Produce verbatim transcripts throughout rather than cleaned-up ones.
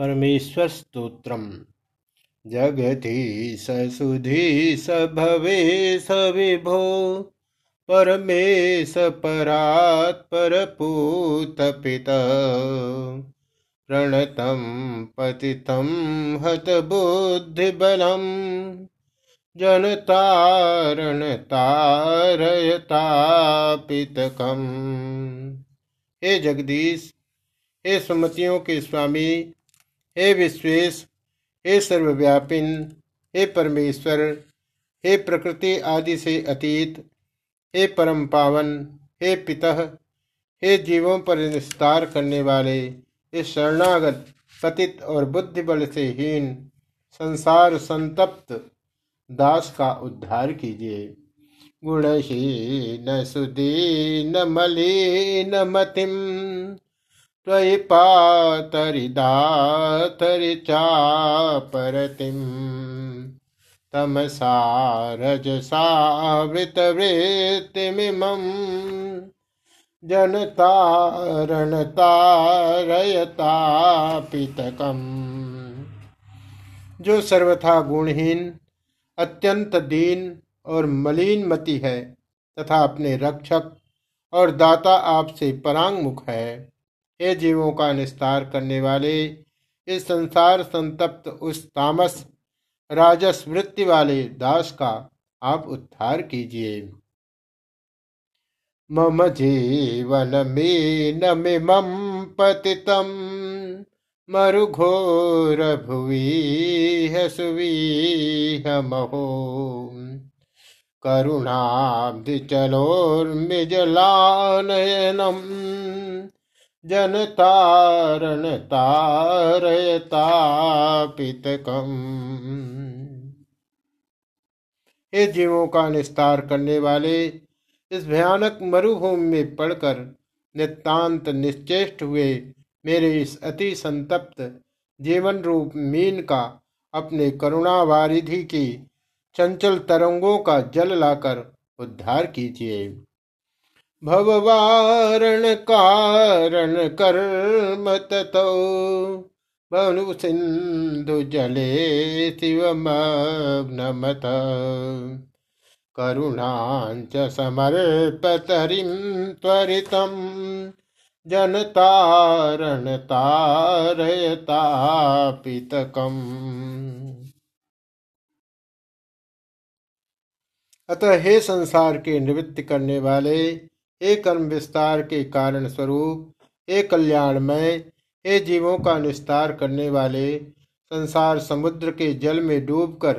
परमेश्वर स्तोत्रम। जगधीश सुधीश भवेश विभो परमेश परात्पर पूतपिता प्रणतं पतितं हतबुद्धिबलं जनतारणतारयतापितकम्। हे जगदीश, हे सुमतियों के स्वामी, हे विश्वेश, हे सर्वव्यापिन, हे परमेश्वर, हे प्रकृति आदि से अतीत, हे परम पावन, हे पितः, हे जीवों पर निस्तार करने वाले, इस शरणागत पतित और बुद्धि बल से हीन संसार संतप्त दास का उद्धार कीजिए। गुणहीन सुदीन मलिन मतिम त्वयि पातरिदातरि चापरतिम तमसा रजसावृतवृत्तिमिमम् जनतारणतारयतापितकम्। जो सर्वथा गुणहीन, अत्यंत दीन और मलिन मति है तथा अपने रक्षक और दाता आपसे परांगमुख है, हे जीवों का निस्तार करने वाले, इस संसार संतप्त उस तामस राजस वृत्ति वाले दास का आप उद्धार कीजिए। मम जीवनमेनमिमं पतितं मरुघोरभुविह सुविह महो करुणाब्धिचलोर्मिजलानयनं जनतारणतारयतापितकम्। हे जीवों का निस्तार करने वाले, इस भयानक मरुभूमि में पड़कर नितांत निश्चेष्ट हुए मेरे इस अति संतप्त जीवन रूप मीन का अपने करुणावारिधि की चंचल तरंगों का जल लाकर उद्धार कीजिए। भववारण कारण कर्म ततो भनु सिंधु जले शिवमग्नमत करुणाञ्च समर्पतरिं त्वरितं जनतारणतारयतापितकम्। अतः हे संसार के निवृत्ति करने वाले, हे कर्म विस्तार के कारण स्वरूप, हे कल्याणमय, हे जीवों का निस्तार करने वाले, संसार समुद्र के जल में डूबकर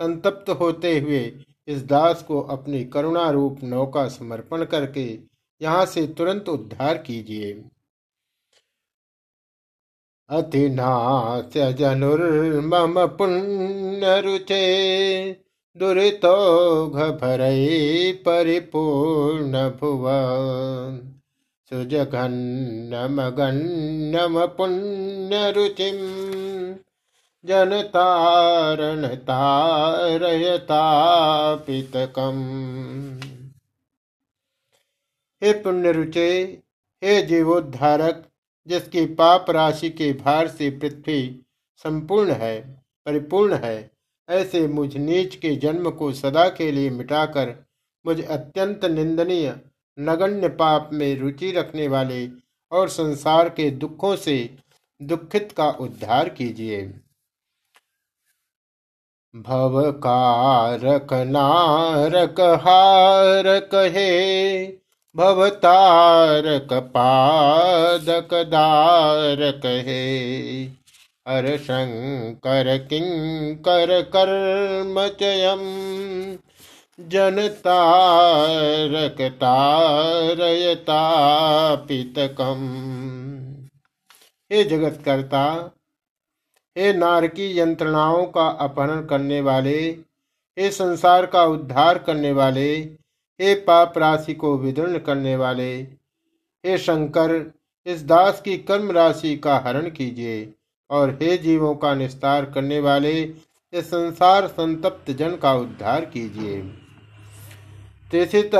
संतप्त होते हुए इस दास को अपनी करुणा रूप नौका समर्पण करके यहाँ से तुरंत उद्धार कीजिए। अतिनास्य जनुर्मम पुण्यरुचे दुरितोघ भरै परिपूर्ण भुव सुजघन्नम गन्नम पुण्यरुचिम जनतारणतारयतापितकम्। हे पुण्यरुचे, हे जीवोद्धारक, जिसकी पाप राशि के भार से पृथ्वी संपूर्ण है, परिपूर्ण है, ऐसे मुझ नीच के जन्म को सदा के लिए मिटाकर मुझ अत्यंत निंदनीय नगण्य पाप में रुचि रखने वाले और संसार के दुखों से दुखित का उद्धार कीजिए। भवकारक नारक हारक हे भवतारक पादक दारक हे हर शंकर किंकर कर्मचयम जनतारकतारयतापितकम्। हे जगतकर्ता, हे नारकी यंत्रणाओं का अपहरण करने वाले, हे संसार का उद्धार करने वाले, हे पाप राशि को विदीर्ण करने वाले, हे शंकर, इस दास की कर्म राशि का हरण कीजिए और हे जीवों का निस्तार करने वाले, इस संसार संतप्त जन का उद्धार कीजिए। त्रिषित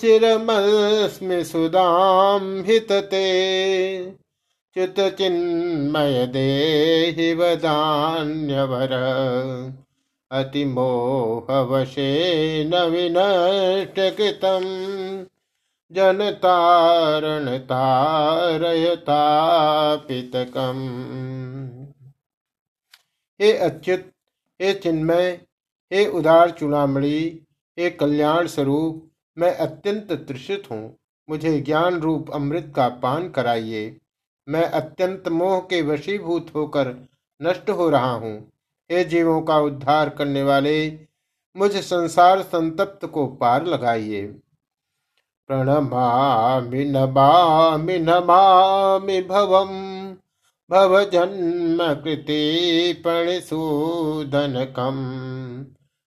चिरमस्मि सुदाम हितते चित चिन्मय देहि वदान्यवर अति मोहवशे न विनष्टकृतं जन तारण तारयतापितकम्। हे अच्युत, हे चिन्मय, हे उदार चूड़ामणि, हे कल्याण स्वरूप, मैं अत्यंत तृषित हूँ, मुझे ज्ञान रूप अमृत का पान कराइए। मैं अत्यंत मोह के वशीभूत होकर नष्ट हो रहा हूँ। हे जीवों का उद्धार करने वाले, मुझ संसार संतप्त को पार लगाइए। प्रणमामि नमामि नमामि भवं भव जन्म कृते प्रणिसूदनकम्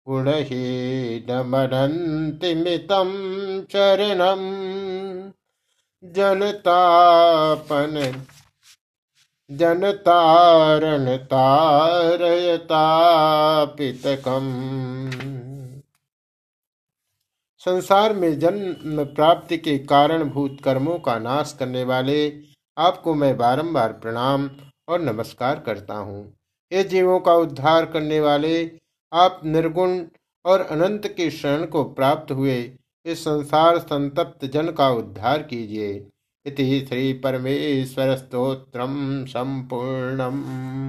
गुणहीनं मरन्ति मितं शरणं जनतापन जनतारण तारयतापितकम्। संसार में जन्म प्राप्ति के कारणभूत कर्मों का नाश करने वाले आपको मैं बारंबार प्रणाम और नमस्कार करता हूँ। ये जीवों का उद्धार करने वाले, आप निर्गुण और अनंत की शरण को प्राप्त हुए इस संसार संतप्त जन का उद्धार कीजिए। इति श्री परमेश्वर स्तोत्रम संपूर्णम।